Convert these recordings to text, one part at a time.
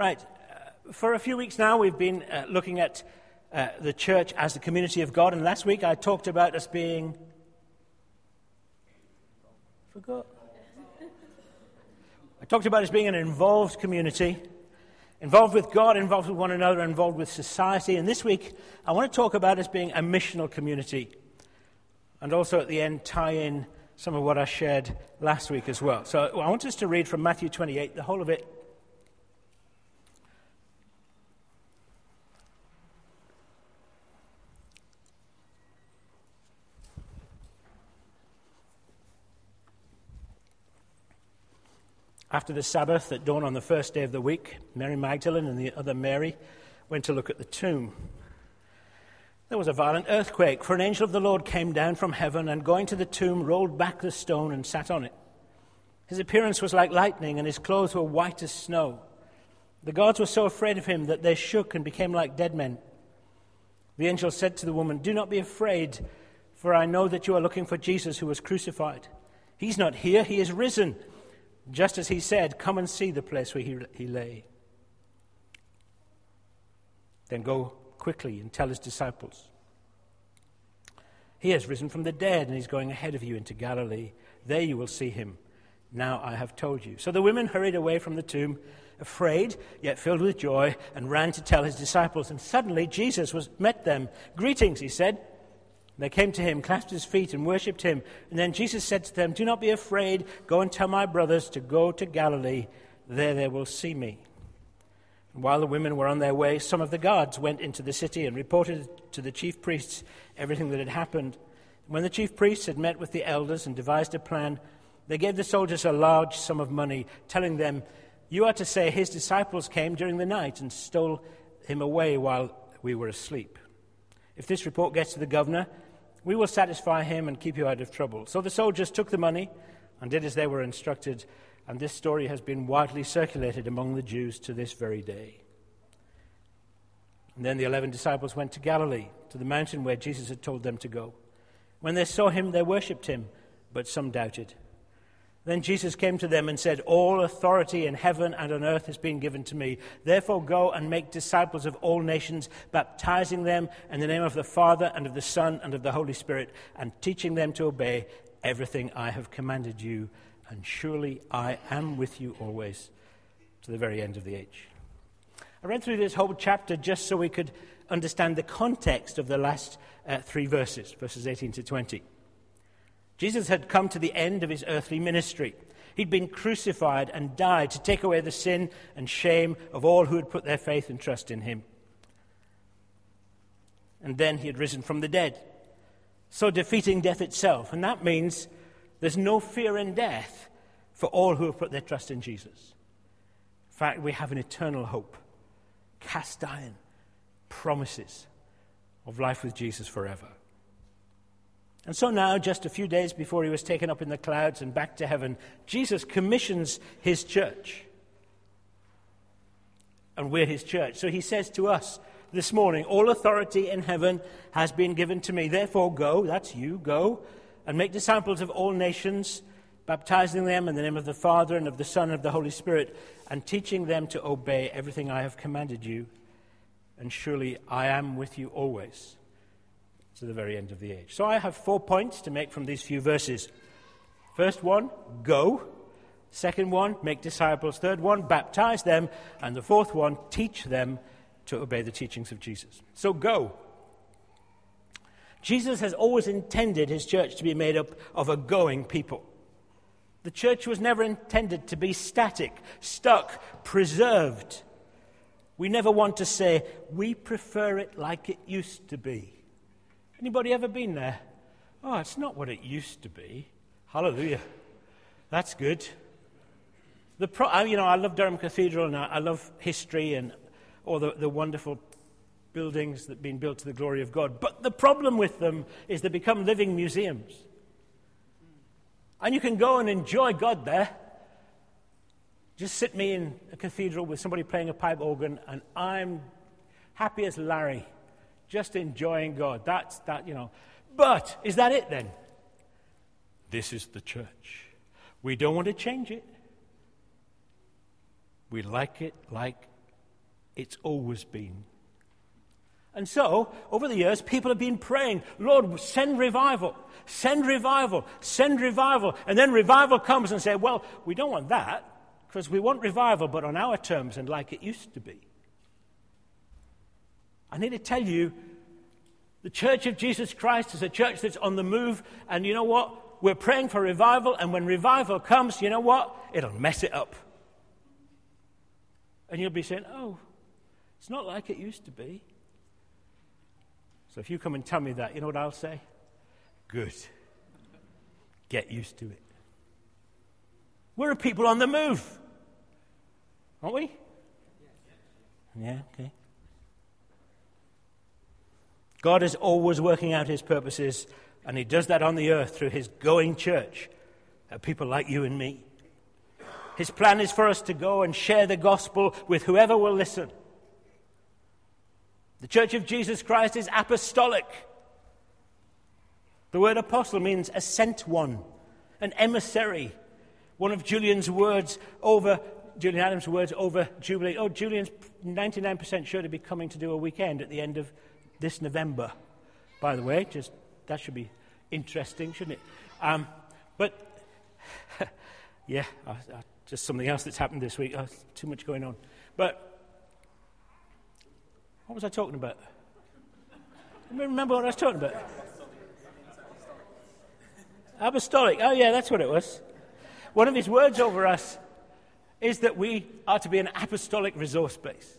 Right, for a few weeks now we've been looking at the church as the community of God, and last week I talked about us being... I talked about us being an involved community, involved with God, involved with one another, involved with society, and this week I want to talk about us being a missional community, and also at the end tie in some of what I shared last week as well. So I want us to read from Matthew 28, the whole of it. After the Sabbath, at dawn on the first day of the week, Mary Magdalene and the other Mary went to look at the tomb. There was a violent earthquake, for an angel of the Lord came down from heaven and, going to the tomb, rolled back the stone and sat on it. His appearance was like lightning, and his clothes were white as snow. The guards were so afraid of him that they shook and became like dead men. The angel said to the woman, "Do not be afraid, for I know that you are looking for Jesus who was crucified. He's not here, he is risen. Just as he said, come and see the place where he lay. Then go quickly and tell his disciples. He has risen from the dead and he's going ahead of you into Galilee. There you will see him. Now I have told you." So the women hurried away from the tomb, afraid, yet filled with joy, and ran to tell his disciples. And suddenly Jesus met them. "Greetings," he said. They came to him, clasped his feet, and worshipped him. And then Jesus said to them, "Do not be afraid. Go and tell my brothers to go to Galilee. There they will see me." And while the women were on their way, some of the guards went into the city and reported to the chief priests everything that had happened. And when the chief priests had met with the elders and devised a plan, they gave the soldiers a large sum of money, telling them, "You are to say his disciples came during the night and stole him away while we were asleep. If this report gets to the governor, we will satisfy him and keep you out of trouble." So the soldiers took the money and did as they were instructed, and this story has been widely circulated among the Jews to this very day. And then the 11 disciples went to Galilee, to the mountain where Jesus had told them to go. When they saw him, they worshipped him, but some doubted. Then Jesus came to them and said, "All authority in heaven and on earth has been given to me. Therefore go and make disciples of all nations, baptizing them in the name of the Father and of the Son and of the Holy Spirit, and teaching them to obey everything I have commanded you. And surely I am with you always, to the very end of the age." I read through this whole chapter just so we could understand the context of the last three verses, verses 18 to 20. Jesus had come to the end of his earthly ministry. He'd been crucified and died to take away the sin and shame of all who had put their faith and trust in him. And then he had risen from the dead, so defeating death itself. And that means there's no fear in death for all who have put their trust in Jesus. In fact, we have an eternal hope, cast iron promises of life with Jesus forever. And so now, just a few days before he was taken up in the clouds and back to heaven, Jesus commissions his church. And we're his church. So he says to us this morning, "All authority in heaven has been given to me. Therefore go," that's you, "go and make disciples of all nations, baptizing them in the name of the Father and of the Son and of the Holy Spirit, and teaching them to obey everything I have commanded you. And surely I am with you always, to the very end of the age." So I have 4 points to make from these few verses. First one, go. Second one, make disciples. Third one, baptize them. And the fourth one, teach them to obey the teachings of Jesus. So go. Jesus has always intended his church to be made up of a going people. The church was never intended to be static, stuck, preserved. We never want to say, "We prefer it like it used to be." Anybody ever been there? "Oh, it's not what it used to be." Hallelujah. That's good. I love Durham Cathedral, and I love history and all the wonderful buildings that have been built to the glory of God. But the problem with them is they become living museums. And you can go and enjoy God there. Just sit me in a cathedral with somebody playing a pipe organ, and I'm happy as Larry, just enjoying God. That's that. But is that it then? This is the church. We don't want to change it. We like it like It's always been. And so, over the years, people have been praying, Lord, send revival, send revival, send revival. And then revival comes and say, well, we don't want that because we want revival, but on our terms and like it used to be. I need to tell you, the Church of Jesus Christ is a church that's on the move. And you know what? We're praying for revival. And when revival comes, you know what? It'll mess it up. And you'll be saying, oh, it's not like it used to be. So if you come and tell me that, you know what I'll say? Good. Get used to it. We're a people on the move. Aren't we? Yeah, okay. God is always working out his purposes, and he does that on the earth through his going church, people like you and me. His plan is for us to go and share the gospel with whoever will listen. The Church of Jesus Christ is apostolic. The word apostle means a sent one, an emissary. One of Julian Adams' words over Jubilee. Oh, Julian's 99% sure to be coming to do a weekend at the end of this November. By the way, that should be interesting, shouldn't it? But, yeah, just something else that's happened this week. Too much going on. But, what was I talking about? I don't remember what I was talking about. Apostolic. Oh, yeah, that's what it was. One of his words over us is that we are to be an apostolic resource base.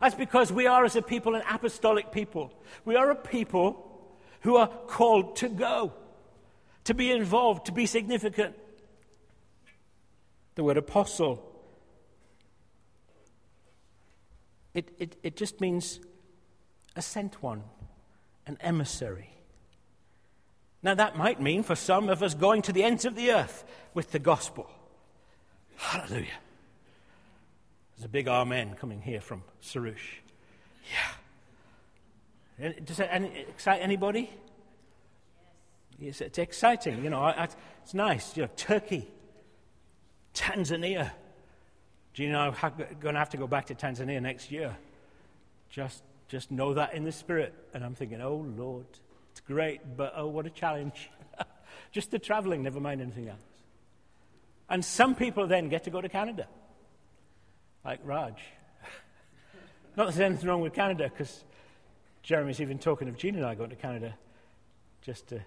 That's because we are, as a people, an apostolic people. We are a people who are called to go, to be involved, to be significant. The word apostle. It just means a sent one, an emissary. Now, that might mean for some of us going to the ends of the earth with the gospel. Hallelujah. There's a big amen coming here from Sarush. Yeah. Does that excite anybody? Yes, it's exciting. You know, it's nice. You know, Turkey, Tanzania. Gene and I are going to have to go back to Tanzania next year. Just know that in the spirit. And I'm thinking, oh, Lord, it's great, but oh, what a challenge. Just the traveling, never mind anything else. And some people then get to go to Canada, like Raj. Not that there's anything wrong with Canada, because Jeremy's even talking of Gene and I going to Canada just to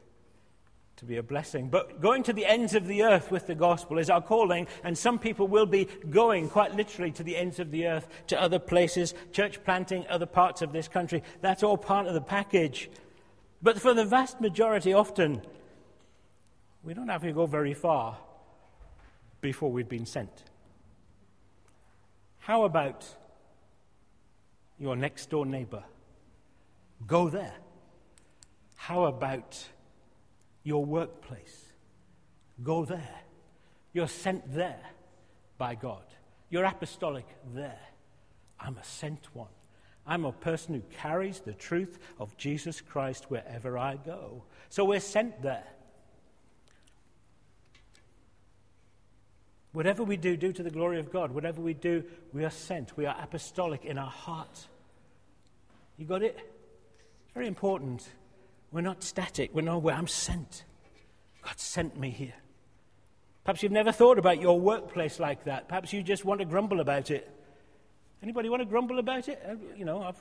be a blessing. But going to the ends of the earth with the gospel is our calling, and some people will be going quite literally to the ends of the earth, to other places, church planting, other parts of this country. That's all part of the package. But for the vast majority, often, we don't have to go very far before we've been sent. How about your next door neighbor? Go there. How about your workplace? Go there. You're sent there by God. You're apostolic there. I'm a sent one. I'm a person who carries the truth of Jesus Christ wherever I go. So we're sent there. Whatever we do to the glory of God. Whatever we do, we are sent. We are apostolic in our heart. You got it? It's very important. We're not static. We're not where I'm sent. God sent me here. Perhaps you've never thought about your workplace like that. Perhaps you just want to grumble about it. Anybody want to grumble about it? You know,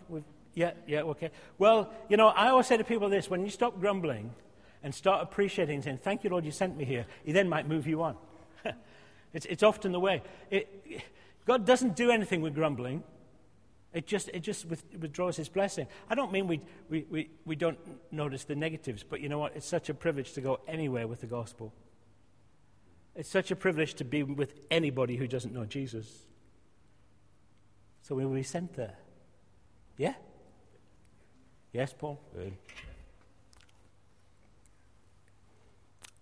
okay. Well, you know, I always say to people this, when you stop grumbling and start appreciating and saying, thank you, Lord, you sent me here, he then might move you on. It's often the way. God doesn't do anything with grumbling. It just withdraws his blessing. I don't mean we don't notice the negatives, but you know what? It's such a privilege to go anywhere with the gospel. It's such a privilege to be with anybody who doesn't know Jesus. So we will be sent there. Yeah? Yes, Paul? Good.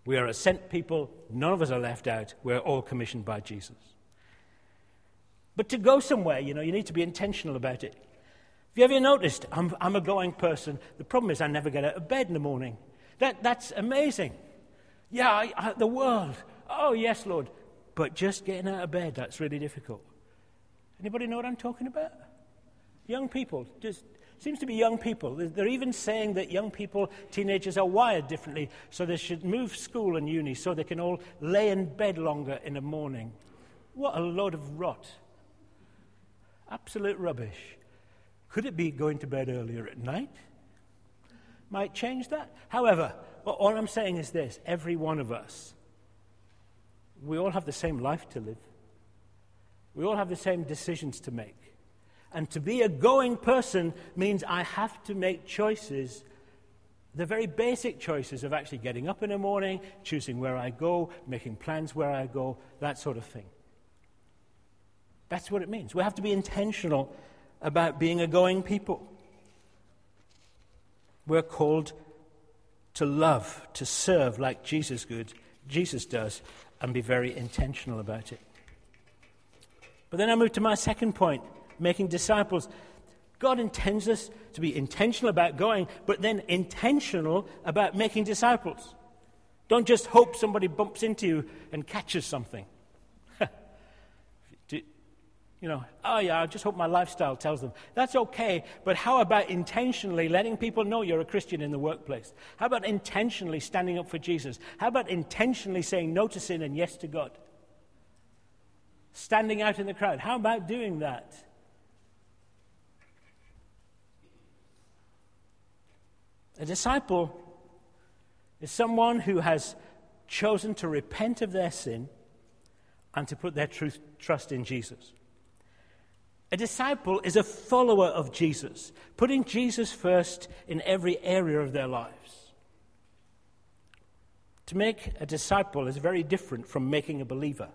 We are a sent people. None of us are left out. We're all commissioned by Jesus. But to go somewhere, you know, you need to be intentional about it. Have you ever noticed, I'm a going person. The problem is I never get out of bed in the morning. That's amazing. Yeah, the world. Oh, yes, Lord. But just getting out of bed, that's really difficult. Anybody know what I'm talking about? Young people, just seems to be young people. They're even saying that young people, teenagers, are wired differently, so they should move school and uni so they can all lay in bed longer in the morning. What a load of rot. Absolute rubbish. Could it be going to bed earlier at night? Might change that. However, all I'm saying is this. Every one of us, we all have the same life to live. We all have the same decisions to make. And to be a going person means I have to make choices, the very basic choices of actually getting up in the morning, choosing where I go, making plans where I go, that sort of thing. That's what it means. We have to be intentional about being a going people. We're called to love, to serve like Jesus does, and be very intentional about it. But then I move to my second point, making disciples. God intends us to be intentional about going, but then intentional about making disciples. Don't just hope somebody bumps into you and catches something. I just hope my lifestyle tells them. That's okay, but how about intentionally letting people know you're a Christian in the workplace? How about intentionally standing up for Jesus? How about intentionally saying no to sin and yes to God? Standing out in the crowd. How about doing that? A disciple is someone who has chosen to repent of their sin and to put their trust in Jesus. A disciple is a follower of Jesus, putting Jesus first in every area of their lives. To make a disciple is very different from making a believer.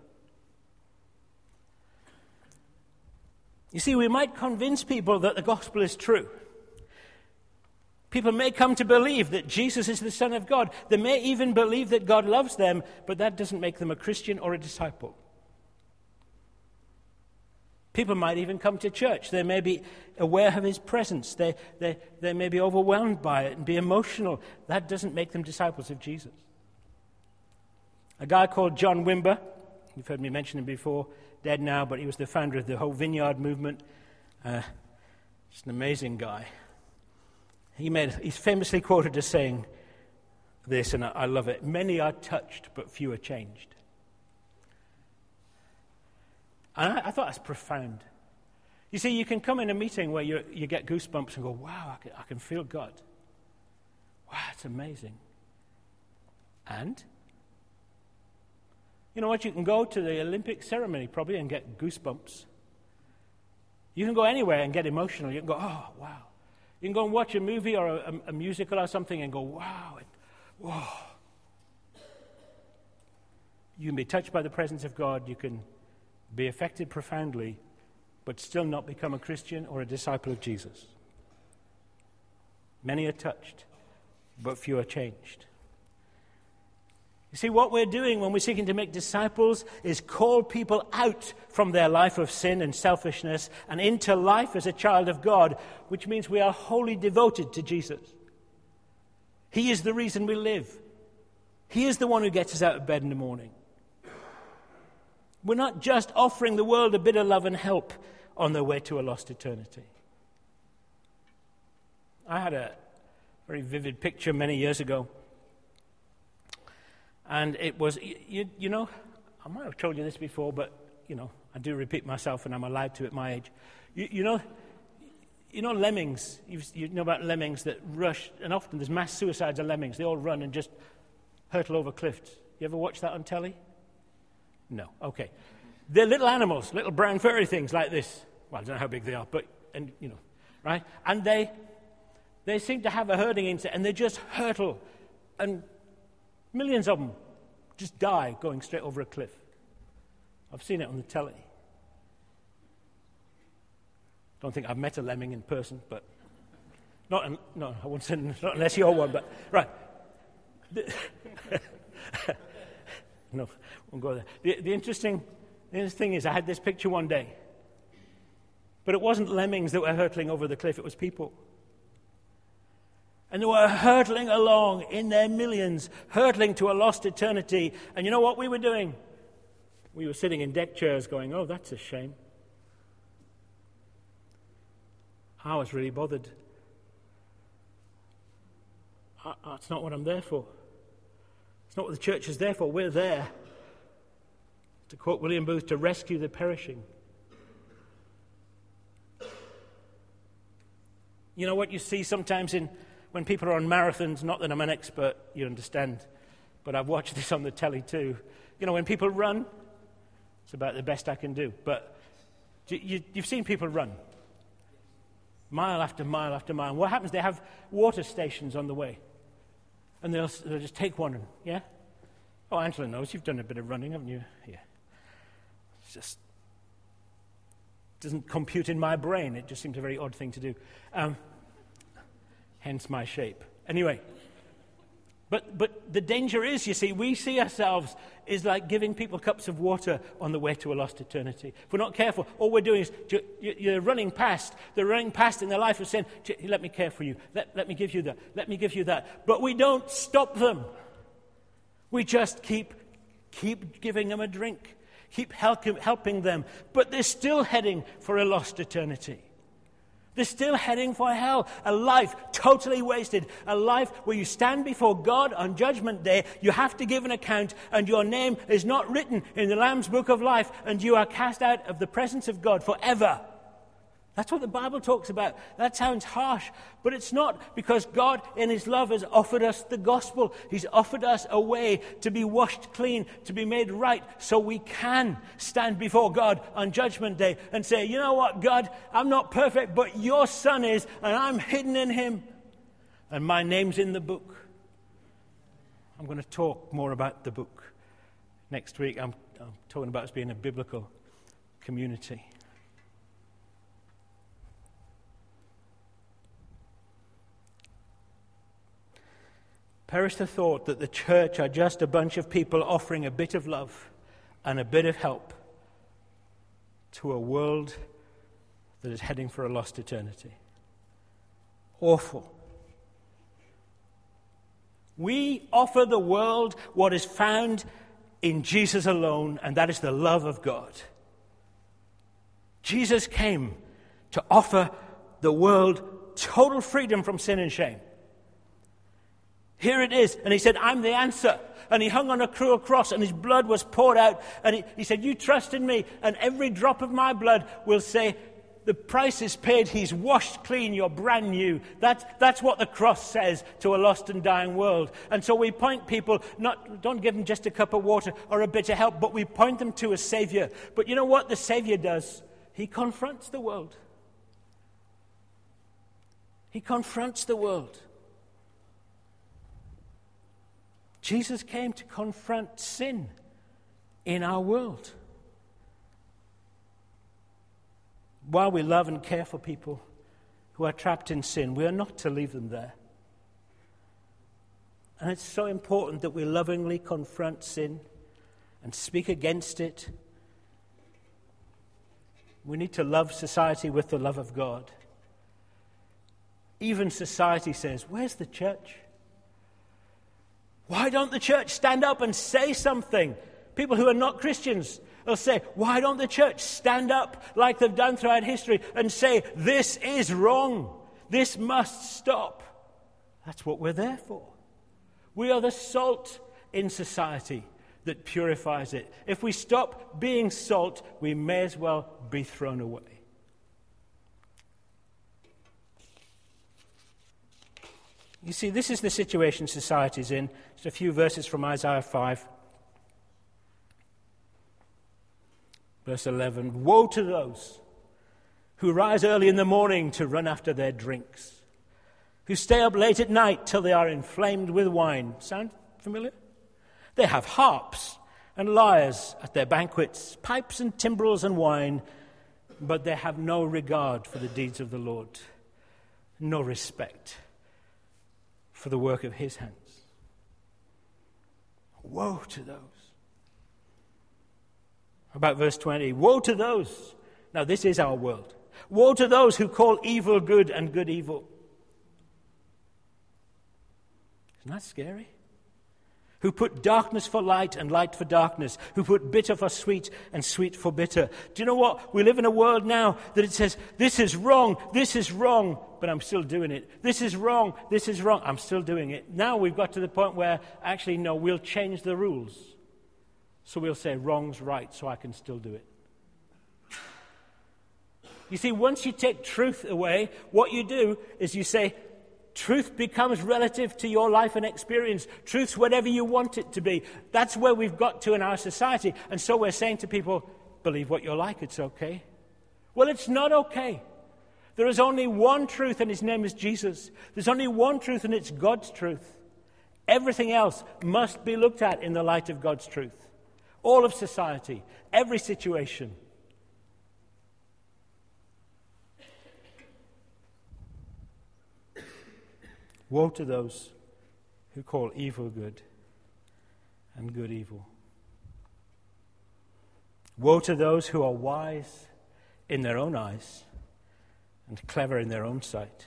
You see, we might convince people that the gospel is true. People may come to believe that Jesus is the Son of God. They may even believe that God loves them, but that doesn't make them a Christian or a disciple. People might even come to church. They may be aware of his presence. They may be overwhelmed by it and be emotional. That doesn't make them disciples of Jesus. A guy called John Wimber, you've heard me mention him before, dead now, but he was the founder of the whole Vineyard movement. Just an amazing guy. He's famously quoted as saying this, and I love it. Many are touched, but few are changed. And I thought that's profound. You see, you can come in a meeting where you get goosebumps and go, wow, I can feel God. Wow, it's amazing. And? You know what? You can go to the Olympic ceremony probably and get goosebumps. You can go anywhere and get emotional. You can go, oh, wow. You can go and watch a movie or a musical or something and go, wow, whoa. You can be touched by the presence of God. You can be affected profoundly, but still not become a Christian or a disciple of Jesus. Many are touched, but few are changed. You see, what we're doing when we're seeking to make disciples is call people out from their life of sin and selfishness and into life as a child of God, which means we are wholly devoted to Jesus. He is the reason we live. He is the one who gets us out of bed in the morning. We're not just offering the world a bit of love and help on their way to a lost eternity. I had a very vivid picture many years ago. And it was, I might have told you this before, but, I do repeat myself and I'm allowed to at my age. You know lemmings, you know about lemmings that rush, and often there's mass suicides of lemmings. They all run and just hurtle over cliffs. You ever watch that on telly? No, okay. They're little animals, little brown furry things like this. Well, I don't know how big they are, but, right? And they seem to have a herding instinct, and they just hurtle, and millions of them just die going straight over a cliff. I've seen it on the telly. Don't think I've met a lemming in person, but I won't say not unless you're one, but, right. No, won't go there. The interesting thing is I had this picture one day, but it wasn't lemmings that were hurtling over the cliff, it was people. And they were hurtling along in their millions, hurtling to a lost eternity. And you know what we were doing? We were sitting in deck chairs going, oh, that's a shame. I was really bothered. That's not what I'm there for. It's not what the church is there for. We're there, to quote William Booth, to rescue the perishing. You know what you see sometimes when people are on marathons, not that I'm an expert, you understand, but I've watched this on the telly too. You know, when people run, it's about the best I can do. But you've seen people run, mile after mile after mile. What happens? They have water stations on the way. And they'll just take one, yeah? Oh, Angela knows. You've done a bit of running, haven't you? Yeah. It just doesn't compute in my brain. It just seems a very odd thing to do. Hence my shape. Anyway. But the danger is, you see, we see ourselves as like giving people cups of water on the way to a lost eternity. If we're not careful, all we're doing is they're running past in their life of sin. Let me care for you. Let me give you that. Let me give you that. But we don't stop them. We just keep giving them a drink. Keep helping them. But they're still heading for a lost eternity. They're still heading for hell, a life totally wasted, a life where you stand before God on Judgment Day, you have to give an account, and your name is not written in the Lamb's Book of Life, and you are cast out of the presence of God forever. That's what the Bible talks about. That sounds harsh, but it's not, because God in his love has offered us the gospel. He's offered us a way to be washed clean, to be made right, so we can stand before God on Judgment Day and say, you know what, God, I'm not perfect, but your Son is, and I'm hidden in him, and my name's in the book. I'm going to talk more about the book next week. I'm talking about us being a biblical community. Perish the thought that the church are just a bunch of people offering a bit of love and a bit of help to a world that is heading for a lost eternity. Awful. We offer the world what is found in Jesus alone, and that is the love of God. Jesus came to offer the world total freedom from sin and shame. Here it is. And he said, I'm the answer. And he hung on a cruel cross, and his blood was poured out. And he said, you trust in me, and every drop of my blood will say, the price is paid. He's washed clean. You're brand new. That's what the cross says to a lost and dying world. And so we point people, don't give them just a cup of water or a bit of help, but we point them to a Savior. But you know what the Savior does? He confronts the world. He confronts the world. Jesus came to confront sin in our world. While we love and care for people who are trapped in sin, we are not to leave them there. And it's so important that we lovingly confront sin and speak against it. We need to love society with the love of God. Even society says, where's the church? Why don't the church stand up and say something? People who are not Christians will say, why don't the church stand up like they've done throughout history and say, this is wrong. This must stop. That's what we're there for. We are the salt in society that purifies it. If we stop being salt, we may as well be thrown away. You see, this is the situation society's in. Just a few verses from Isaiah 5. Verse 11. Woe to those who rise early in the morning to run after their drinks, who stay up late at night till they are inflamed with wine. Sound familiar? They have harps and lyres at their banquets, pipes and timbrels and wine, but they have no regard for the deeds of the Lord, no respect for the work of his hands. Woe to those. About verse 20, woe to those. Now this is our world. Woe to those who call evil good and good evil. Isn't that scary? who put darkness for light and light for darkness, who put bitter for sweet and sweet for bitter. Do you know what? We live in a world now that it says, this is wrong, but I'm still doing it. This is wrong, I'm still doing it. Now we've got to the point where, actually, no, we'll change the rules. So we'll say, wrong's right, so I can still do it. You see, once you take truth away, what you do is you say, truth becomes relative to your life and experience. Truth's whatever you want it to be. That's where we've got to in our society. And so we're saying to people, believe what you're like, it's okay. Well, it's not okay. There is only one truth, and his name is Jesus. There's only one truth, and it's God's truth. Everything else must be looked at in the light of God's truth. All of society, every situation. Woe to those who call evil good and good evil. Woe to those who are wise in their own eyes and clever in their own sight.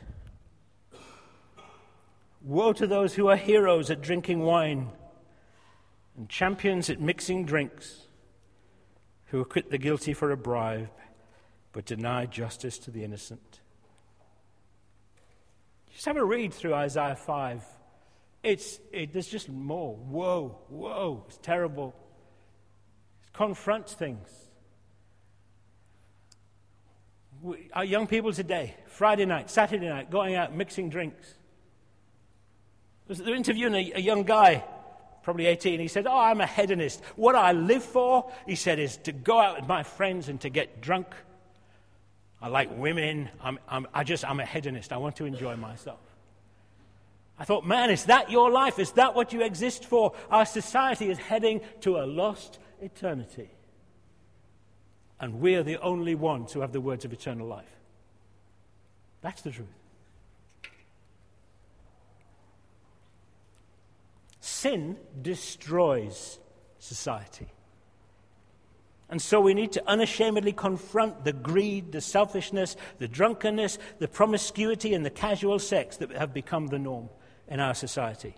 Woe to those who are heroes at drinking wine and champions at mixing drinks, who acquit the guilty for a bribe but deny justice to the innocent. Just have a read through Isaiah 5. There's just more. Whoa, it's terrible. It confronts things. Our young people today, Friday night, Saturday night, going out, mixing drinks. They're interviewing a young guy, probably 18. He said, I'm a hedonist. What I live for, he said, is to go out with my friends and to get drunk. I like women. I'm a hedonist. I want to enjoy myself. I thought, man, is that your life? Is that what you exist for? Our society is heading to a lost eternity. And we are the only ones who have the words of eternal life. That's the truth. Sin destroys society. And so we need to unashamedly confront the greed, the selfishness, the drunkenness, the promiscuity, and the casual sex that have become the norm in our society.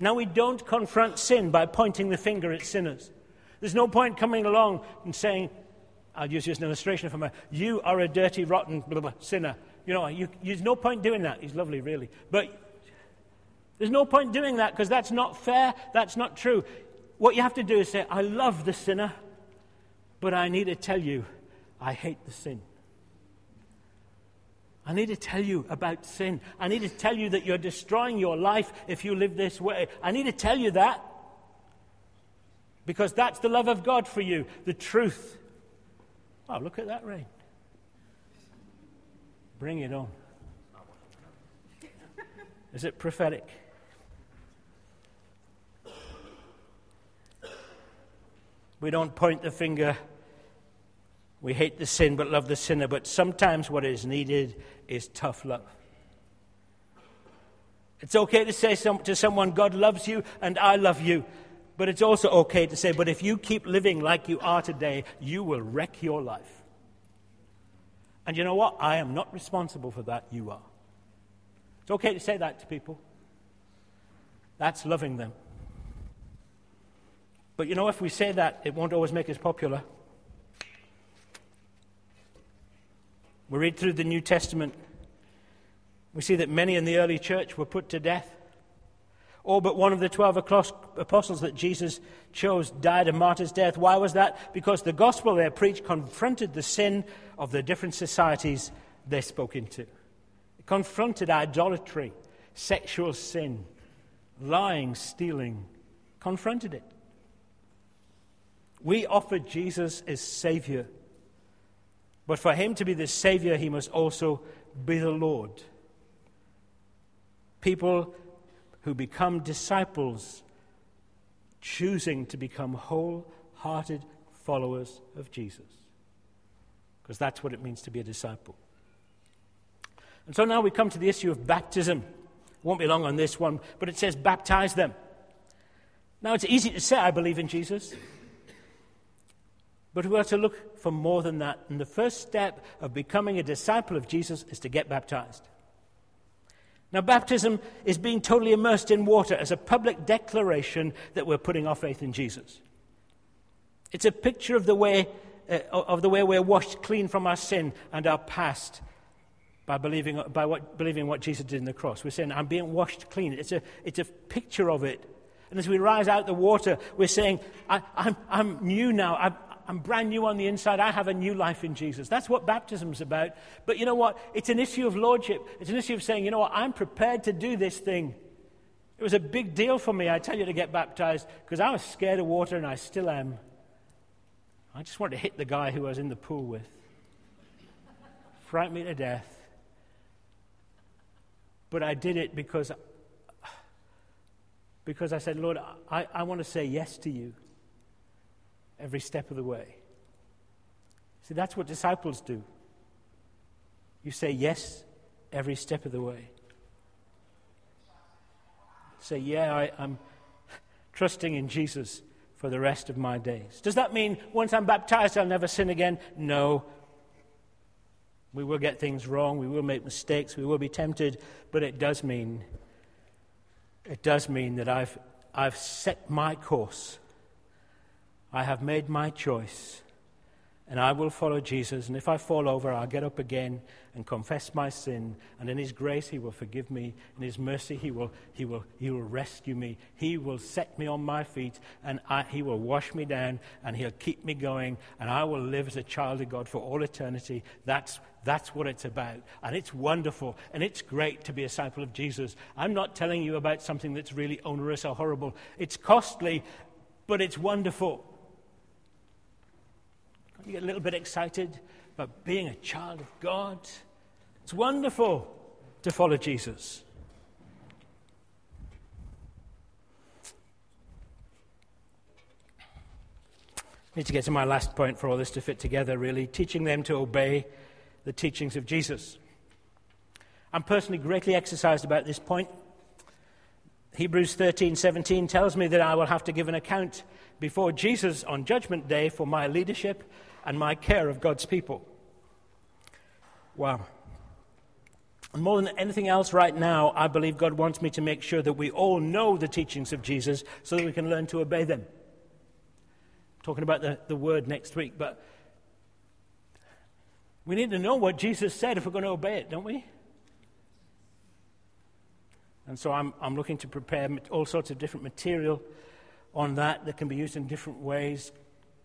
Now, we don't confront sin by pointing the finger at sinners. There's no point coming along and saying, I'll use you as an illustration for my, you are a dirty, rotten, blah, blah, sinner. You know, there's no point doing that. He's lovely, really. But there's no point doing that because that's not fair, that's not true. What you have to do is say, I love the sinner, but I need to tell you, I hate the sin. I need to tell you about sin. I need to tell you that you're destroying your life if you live this way. I need to tell you that because that's the love of God for you, the truth. Wow, look at that rain. Bring it on. Is it prophetic? We don't point the finger. We hate the sin but love the sinner. But sometimes what is needed is tough love. It's okay to say to someone, God loves you and I love you. But it's also okay to say, but if you keep living like you are today, you will wreck your life. And you know what? I am not responsible for that. You are. It's okay to say that to people. That's loving them. But you know, if we say that, it won't always make us popular. We read through the New Testament. We see that many in the early church were put to death. All but one of the 12 apostles that Jesus chose died a martyr's death. Why was that? Because the gospel they preached confronted the sin of the different societies they spoke into. It confronted idolatry, sexual sin, lying, stealing. Confronted it. We offer Jesus as Savior. But for him to be the Savior, he must also be the Lord. People who become disciples, choosing to become wholehearted followers of Jesus. Because that's what it means to be a disciple. And so now we come to the issue of baptism. It won't be long on this one, but it says baptize them. Now it's easy to say, I believe in Jesus. But we have to look for more than that. And the first step of becoming a disciple of Jesus is to get baptized. Now, baptism is being totally immersed in water as a public declaration that we're putting our faith in Jesus. It's a picture of the way we're washed clean from our sin and our past by believing what Jesus did in the cross. We're saying, I'm being washed clean. It's a picture of it. And as we rise out the water, we're saying, I'm new now. I'm brand new on the inside. I have a new life in Jesus. That's what baptism's about. But you know what? It's an issue of lordship. It's an issue of saying, you know what? I'm prepared to do this thing. It was a big deal for me, I tell you, to get baptized, because I was scared of water, and I still am. I just wanted to hit the guy who I was in the pool with. Frightened me to death. But I did it because I said, Lord, I want to say yes to you every step of the way. See, that's what disciples do. You say yes every step of the way. Say, yeah, I'm trusting in Jesus for the rest of my days. Does that mean once I'm baptized, I'll never sin again? No. We will get things wrong. We will make mistakes. We will be tempted. But it does mean that I've set my course. I have made my choice, and I will follow Jesus. And if I fall over, I'll get up again and confess my sin. And in his grace, he will forgive me. In his mercy, he will rescue me. He will set me on my feet, and he will wash me down, and he'll keep me going. And I will live as a child of God for all eternity. That's what it's about. And it's wonderful, and it's great to be a disciple of Jesus. I'm not telling you about something that's really onerous or horrible. It's costly, but it's wonderful. You get a little bit excited about being a child of God. It's wonderful to follow Jesus. I need to get to my last point for all this to fit together, really. Teaching them to obey the teachings of Jesus. I'm personally greatly exercised about this point. Hebrews 13:17 tells me that I will have to give an account before Jesus on Judgment Day for my leadership and my care of God's people. Wow. And more than anything else right now, I believe God wants me to make sure that we all know the teachings of Jesus so that we can learn to obey them. I'm talking about the word next week, but we need to know what Jesus said if we're going to obey it, don't we? And so I'm looking to prepare all sorts of different material on that can be used in different ways.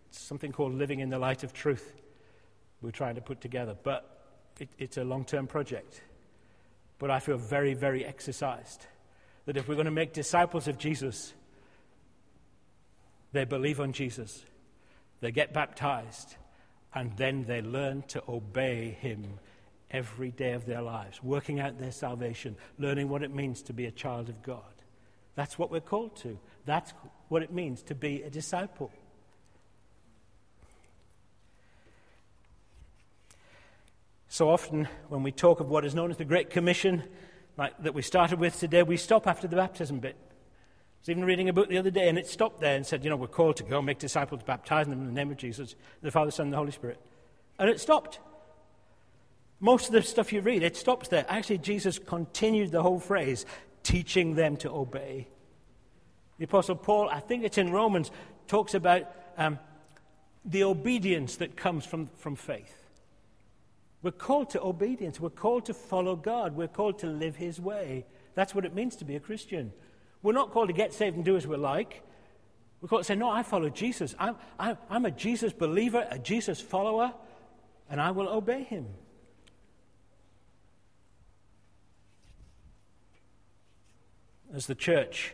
It's something called Living in the Light of Truth we're trying to put together. But it's a long-term project. But I feel very, very exercised that if we're going to make disciples of Jesus, they believe on Jesus, they get baptized, and then they learn to obey him every day of their lives, working out their salvation, learning what it means to be a child of God. That's what we're called to. That's what it means to be a disciple. So often when we talk of what is known as the Great Commission, like that we started with today, we stop after the baptism bit. I was even reading a book the other day, and it stopped there and said, you know, we're called to go make disciples, baptizing them in the name of Jesus, the Father, Son, and the Holy Spirit. And it stopped. Most of the stuff you read, it stops there. Actually, Jesus continued the whole phrase, teaching them to obey. The Apostle Paul, I think it's in Romans, talks about the obedience that comes from faith. We're called to obedience. We're called to follow God. We're called to live his way. That's what it means to be a Christian. We're not called to get saved and do as we like. We're called to say, no, I follow Jesus. I'm a Jesus believer, a Jesus follower, and I will obey him. As the church,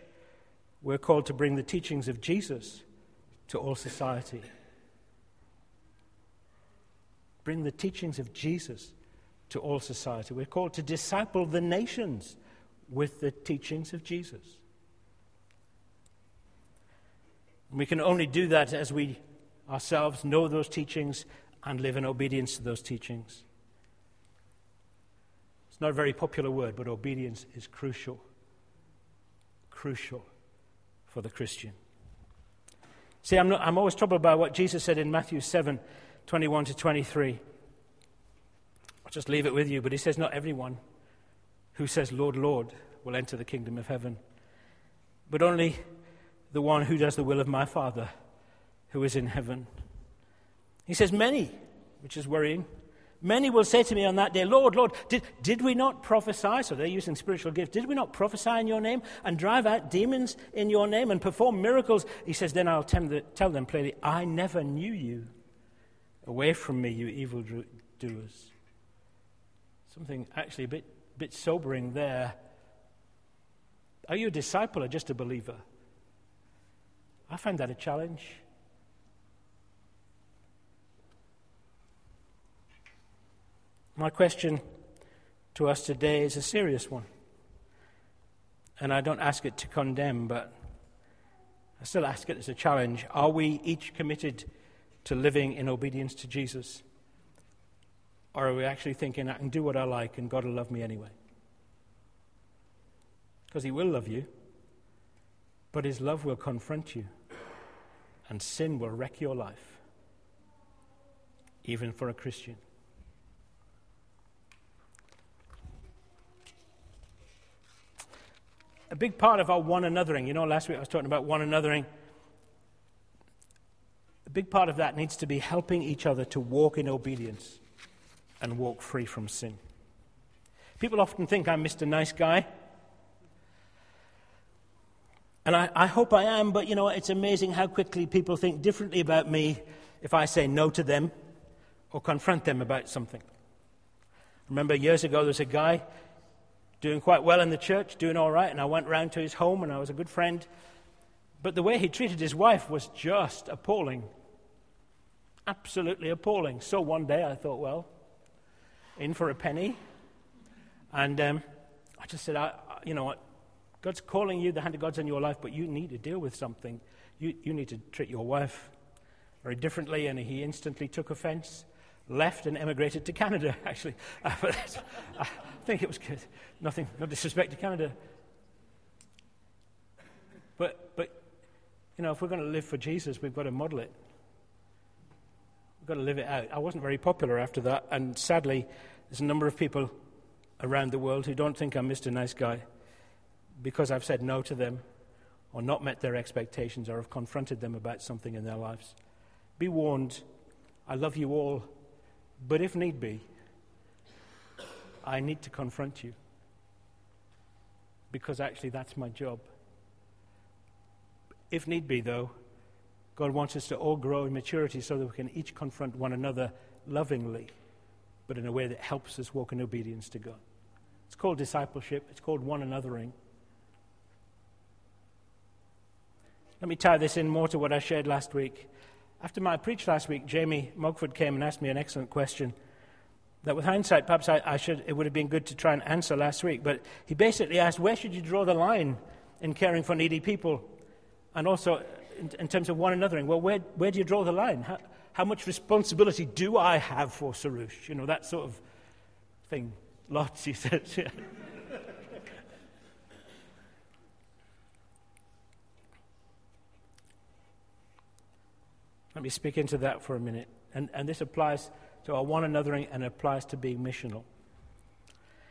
we're called to bring the teachings of Jesus to all society. Bring the teachings of Jesus to all society. We're called to disciple the nations with the teachings of Jesus. We can only do that as we ourselves know those teachings and live in obedience to those teachings. It's not a very popular word, but obedience is crucial. Crucial for the Christian. See, I'm always troubled by what Jesus said in Matthew 7:21-23. I'll just leave it with you, but he says, not everyone who says, Lord, Lord, will enter the kingdom of heaven, but only the one who does the will of my Father who is in heaven. He says, many, which is worrying, many will say to me on that day, Lord, Lord, did we not prophesy? So they're using spiritual gifts. Did we not prophesy in your name and drive out demons in your name and perform miracles? He says, then I'll tell them plainly, I never knew you. Away from me, you evildoers. Something actually a bit sobering there. Are you a disciple or just a believer? I find that a challenge. My question to us today is a serious one. And I don't ask it to condemn, but I still ask it as a challenge. Are we each committed to living in obedience to Jesus? Or are we actually thinking, I can do what I like and God will love me anyway? Because he will love you, but his love will confront you. And sin will wreck your life, even for a Christian. A big part of our one anothering, you know, last week I was talking about one anothering. A big part of that needs to be helping each other to walk in obedience and walk free from sin. People often think I'm Mr. Nice Guy. And I hope I am, but you know, it's amazing how quickly people think differently about me if I say no to them or confront them about something. Remember years ago, there was a guy doing quite well in the church, doing all right, and I went round to his home and I was a good friend. But the way he treated his wife was just appalling. Absolutely appalling. So one day I thought, well, in for a penny. And I just said, you know what? God's calling you, the hand of God's in your life, but you need to deal with something. You need to treat your wife very differently. And he instantly took offense, left and emigrated to Canada, actually. But I think it was good. Nothing, no disrespect to Canada. But you know, if we're going to live for Jesus, we've got to model it. We've got to live it out. I wasn't very popular after that. And sadly, there's a number of people around the world who don't think I'm Mr. Nice Guy, because I've said no to them or not met their expectations or have confronted them about something in their lives. Be warned, I love you all, but if need be, I need to confront you, because actually that's my job. If need be, though, God wants us to all grow in maturity so that we can each confront one another lovingly, but in a way that helps us walk in obedience to God. It's called discipleship. It's called one anothering. Let me tie this in more to what I shared last week. After my preach last week, Jamie Mogford came and asked me an excellent question that with hindsight, perhaps it would have been good to try and answer last week. But he basically asked, where should you draw the line in caring for needy people? And also in terms of one anothering, well, where do you draw the line? How much responsibility do I have for Sarush? You know, that sort of thing. Lots, he says. Yeah. Let me speak into that for a minute. And this applies to our one anothering and applies to being missional.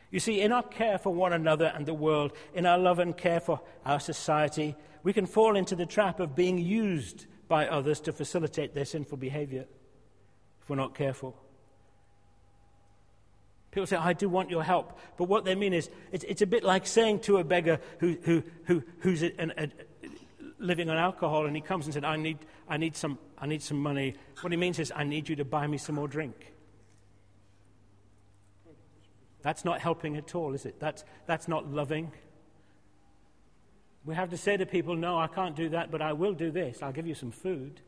You see, in our care for one another and the world, in our love and care for our society, we can fall into the trap of being used by others to facilitate their sinful behavior if we're not careful. People say, I do want your help. But what they mean is, it's a bit like saying to a beggar who's living on alcohol, and he comes and said, I need some money. What he means is, I need you to buy me some more drink. That's not helping at all, is it? That's not loving. We have to say to people, no, I can't do that, but I will do this. I'll give you some food.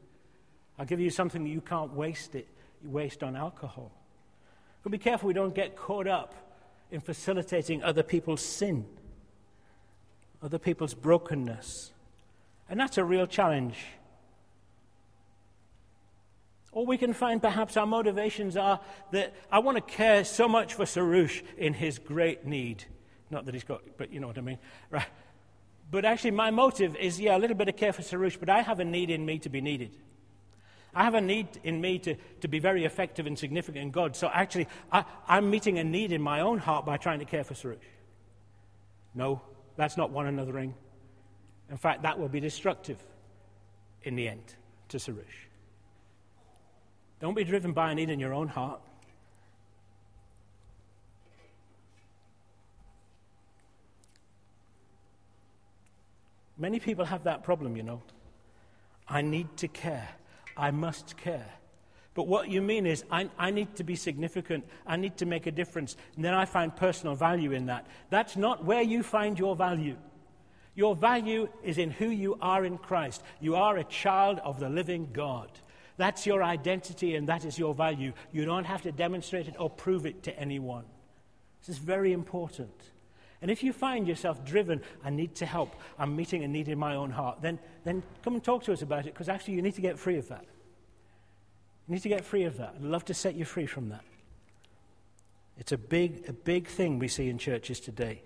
I'll give you something that you can't waste on alcohol. But be careful we don't get caught up in facilitating other people's sin, other people's brokenness. And that's a real challenge. Or we can find perhaps our motivations are that I want to care so much for Sarush in his great need. Not that he's got, but you know what I mean. Right. But actually my motive is, a little bit of care for Sarush, but I have a need in me to be needed. I have a need in me to be very effective and significant in God. So actually I'm meeting a need in my own heart by trying to care for Sarush. No, that's not one anothering. In fact, that will be destructive in the end to Suresh. Don't be driven by a need in your own heart. Many people have that problem, you know. I need to care. I must care. But what you mean is, I need to be significant. I need to make a difference. And then I find personal value in that. That's not where you find your value. Your value is in who you are in Christ. You are a child of the living God. That's your identity and that is your value. You don't have to demonstrate it or prove it to anyone. This is very important. And if you find yourself driven, I need to help, I'm meeting a need in my own heart, then come and talk to us about it, because actually you need to get free of that. You need to get free of that. I'd love to set you free from that. It's a big thing we see in churches today.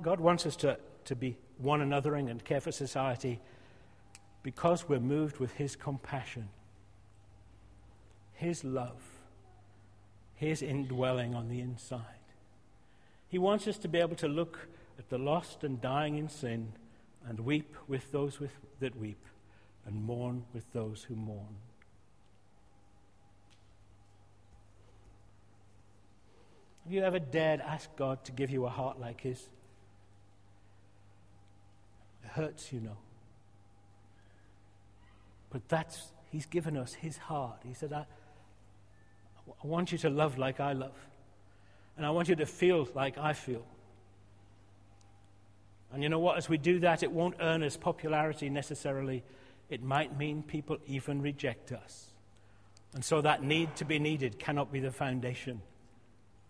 God wants us to be one anothering and care for society, because we're moved with his compassion, his love, his indwelling on the inside. He wants us to be able to look at the lost and dying in sin and weep with those that weep and mourn with those who mourn. Have you ever dared ask God to give you a heart like his? It hurts, you know. But he's given us his heart. He said, I want you to love like I love. And I want you to feel like I feel. And you know what? As we do that, it won't earn us popularity necessarily. It might mean people even reject us. And so that need to be needed cannot be the foundation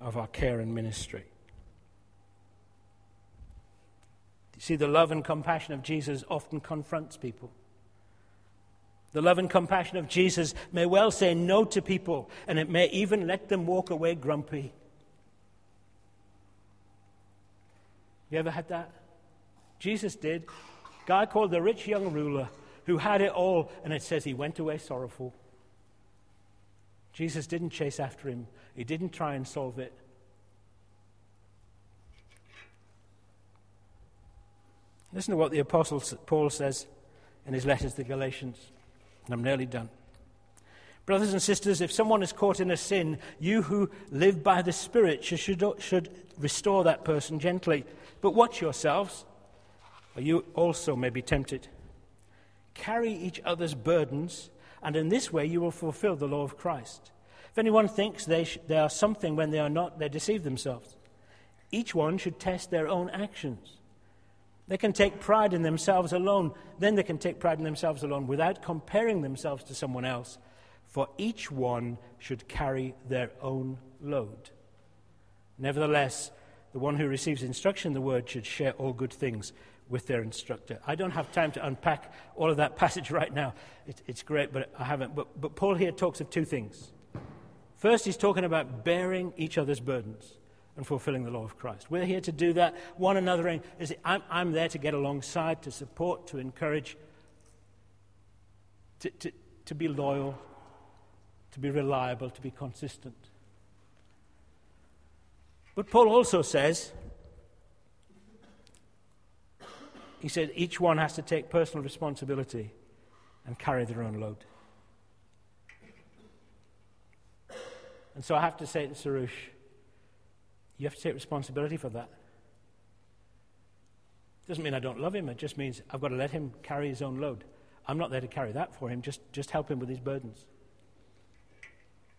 of our care and ministry. You see, the love and compassion of Jesus often confronts people. The love and compassion of Jesus may well say no to people, and it may even let them walk away grumpy. You ever had that? Jesus did. A guy called the rich young ruler who had it all, and it says he went away sorrowful. Jesus didn't chase after him. He didn't try and solve it. Listen to what the Apostle Paul says in his letters to Galatians. And I'm nearly done. Brothers and sisters, if someone is caught in a sin, you who live by the Spirit should restore that person gently. But watch yourselves, or you also may be tempted. Carry each other's burdens, and in this way you will fulfill the law of Christ. If anyone thinks they are something when they are not, they deceive themselves. Each one should test their own actions. They can take pride in themselves alone. Then they can take pride in themselves alone without comparing themselves to someone else. For each one should carry their own load. Nevertheless, the one who receives instruction in the word should share all good things with their instructor. I don't have time to unpack all of that passage right now. It's great, but I haven't. But Paul here talks of two things. First, he's talking about bearing each other's burdens and fulfilling the law of Christ. We're here to do that. One anothering is I'm there to get alongside, to support, to encourage, to be loyal, to be reliable, to be consistent. But Paul also says, he said each one has to take personal responsibility and carry their own load. And so I have to say to Suresh, you have to take responsibility for that. Doesn't mean I don't love him. It just means I've got to let him carry his own load. I'm not there to carry that for him. Just help him with his burdens.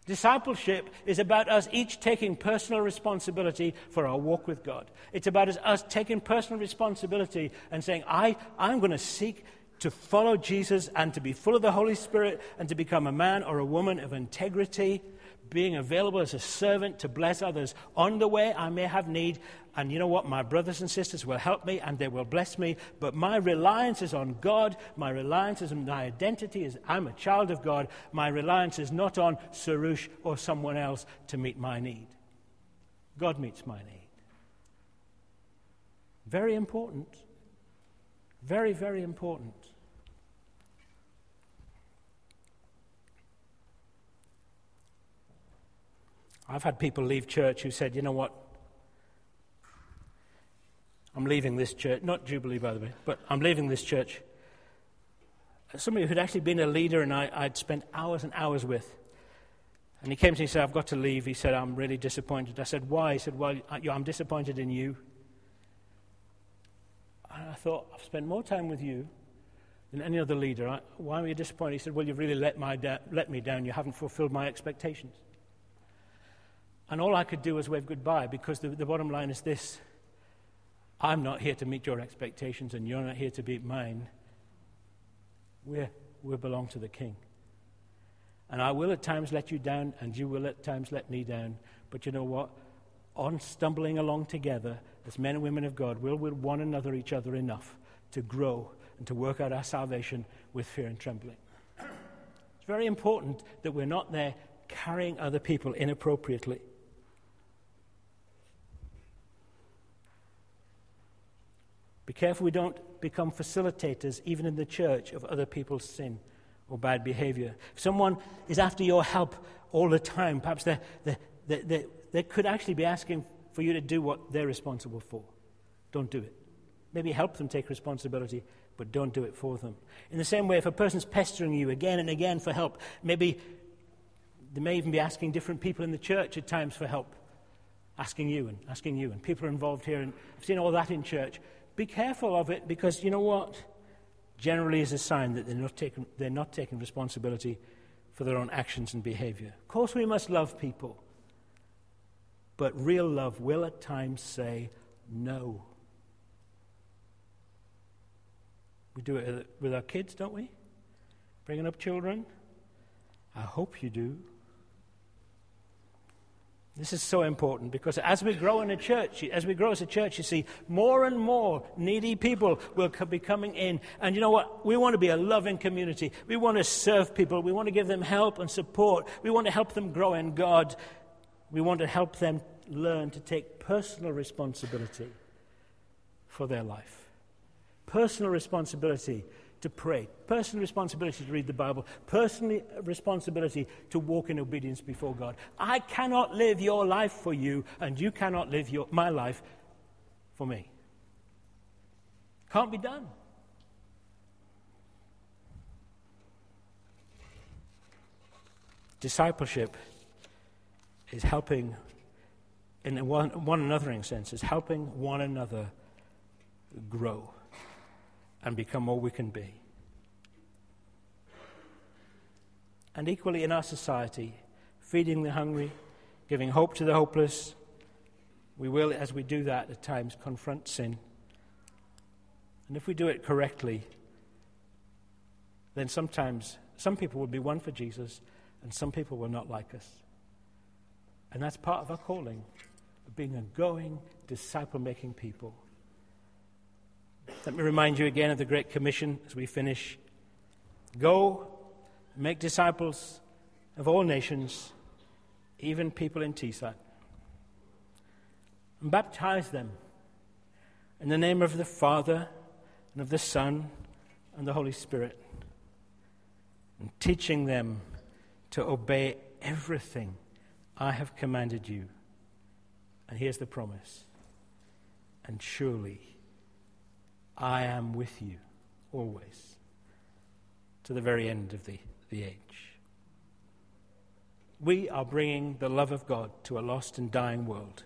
Discipleship is about us each taking personal responsibility for our walk with God. It's about us taking personal responsibility and saying, I'm going to seek to follow Jesus and to be full of the Holy Spirit and to become a man or a woman of integrity, being available as a servant to bless others. On the way, I may have need, and you know what? My brothers and sisters will help me, and they will bless me, but my reliance is on God. My reliance is on my identity. I'm a child of God. My reliance is not on Suresh or someone else to meet my need. God meets my need. Very important. Very, very important. I've had people leave church who said, you know what, I'm leaving this church, not Jubilee, by the way, but I'm leaving this church. Somebody who'd actually been a leader and I'd spent hours and hours with. And he came to me and said, I've got to leave. He said, I'm really disappointed. I said, why? He said, well, I'm disappointed in you. And I thought, I've spent more time with you than any other leader. Why were you disappointed? He said, well, you've really let me down. You haven't fulfilled my expectations. And all I could do was wave goodbye, because the bottom line is this. I'm not here to meet your expectations, and you're not here to meet mine. We belong to the King. And I will at times let you down, and you will at times let me down. But you know what? On stumbling along together, as men and women of God, we'll one another each other enough to grow and to work out our salvation with fear and trembling. It's very important that we're not there carrying other people inappropriately. Be careful we don't become facilitators, even in the church, of other people's sin or bad behavior. If someone is after your help all the time, perhaps they could actually be asking for you to do what they're responsible for. Don't do it. Maybe help them take responsibility, but don't do it for them. In the same way, if a person's pestering you again and again for help, maybe they may even be asking different people in the church at times for help, asking you, and people are involved here, and I've seen all that in church. Be careful of it, because you know what? Generally is a sign that they're not taking responsibility for their own actions and behavior. Of course we must love people, but real love will at times say no. We do it with our kids, don't we? Bringing up children. I hope you do. This is so important, because as we grow in a church, as we grow as a church, you see, more and more needy people will be coming in. And you know what? We want to be a loving community. We want to serve people. We want to give them help and support. We want to help them grow in God. We want to help them learn to take personal responsibility for their life. Personal responsibility to pray. Personal responsibility to read the Bible. Personal responsibility to walk in obedience before God. I cannot live your life for you, and you cannot live my life for me. Can't be done. Discipleship is helping, in a one anothering sense, is helping one another grow and become all we can be. And equally in our society, feeding the hungry, giving hope to the hopeless, we will, as we do that at times, confront sin. And if we do it correctly, then sometimes some people will be one for Jesus and some people will not like us. And that's part of our calling, of being a going, disciple-making people. Let me remind you again of the Great Commission as we finish. Go, make disciples of all nations, even people in Teesside, and baptize them in the name of the Father and of the Son and the Holy Spirit, and teaching them to obey everything I have commanded you. And here's the promise. And surely I am with you always, to the very end of the age. We are bringing the love of God to a lost and dying world,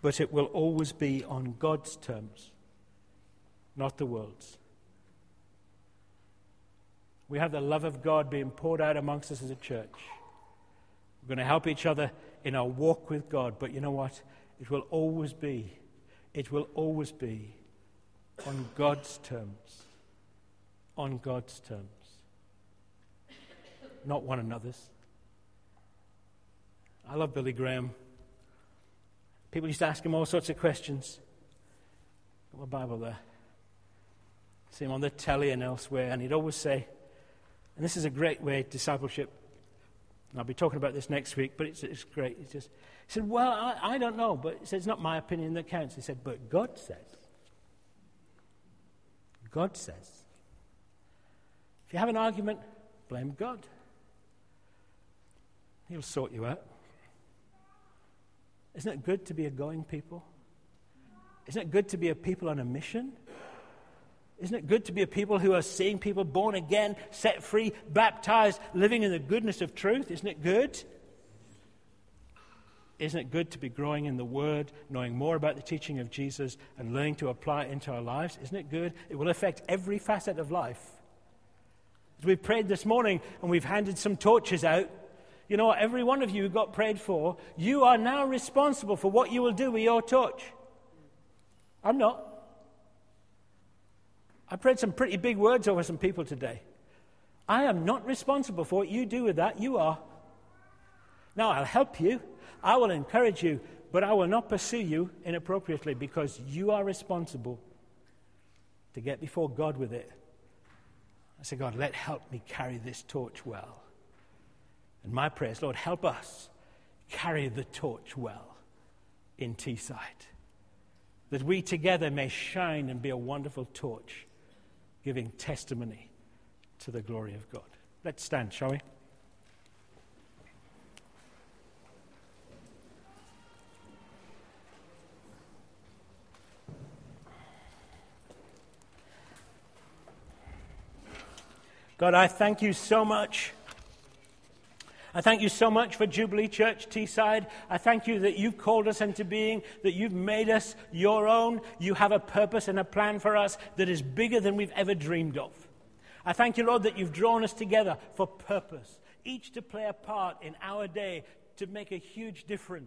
but it will always be on God's terms, not the world's. We have the love of God being poured out amongst us as a church. We're going to help each other in our walk with God, but you know what? It will always be on God's terms. On God's terms. Not one another's. I love Billy Graham. People used to ask him all sorts of questions. Got my Bible there. See him on the telly and elsewhere, and he'd always say, and this is a great way, discipleship, and I'll be talking about this next week, but it's great. It's just, he said, well, I don't know, but he said, it's not my opinion that counts. He said, but God says. God says. If you have an argument, blame God. He'll sort you out. Isn't it good to be a going people? Isn't it good to be a people on a mission? Isn't it good to be a people who are seeing people born again, set free, baptized, living in the goodness of truth? Isn't it good? Isn't it good to be growing in the Word, knowing more about the teaching of Jesus and learning to apply it into our lives? Isn't it good? It will affect every facet of life. As we prayed this morning and we've handed some torches out, you know what? Every one of you who got prayed for, you are now responsible for what you will do with your torch. I'm not. I prayed some pretty big words over some people today. I am not responsible for what you do with that. You are. Now, I'll help you. I will encourage you, but I will not pursue you inappropriately because you are responsible to get before God with it. I say, God, help me carry this torch well. And my prayer is, Lord, help us carry the torch well in Teesside, that we together may shine and be a wonderful torch, giving testimony to the glory of God. Let's stand, shall we? God, I thank you so much. I thank you so much for Jubilee Church, Teesside. I thank you that you've called us into being, that you've made us your own. You have a purpose and a plan for us that is bigger than we've ever dreamed of. I thank you, Lord, that you've drawn us together for purpose, each to play a part in our day to make a huge difference.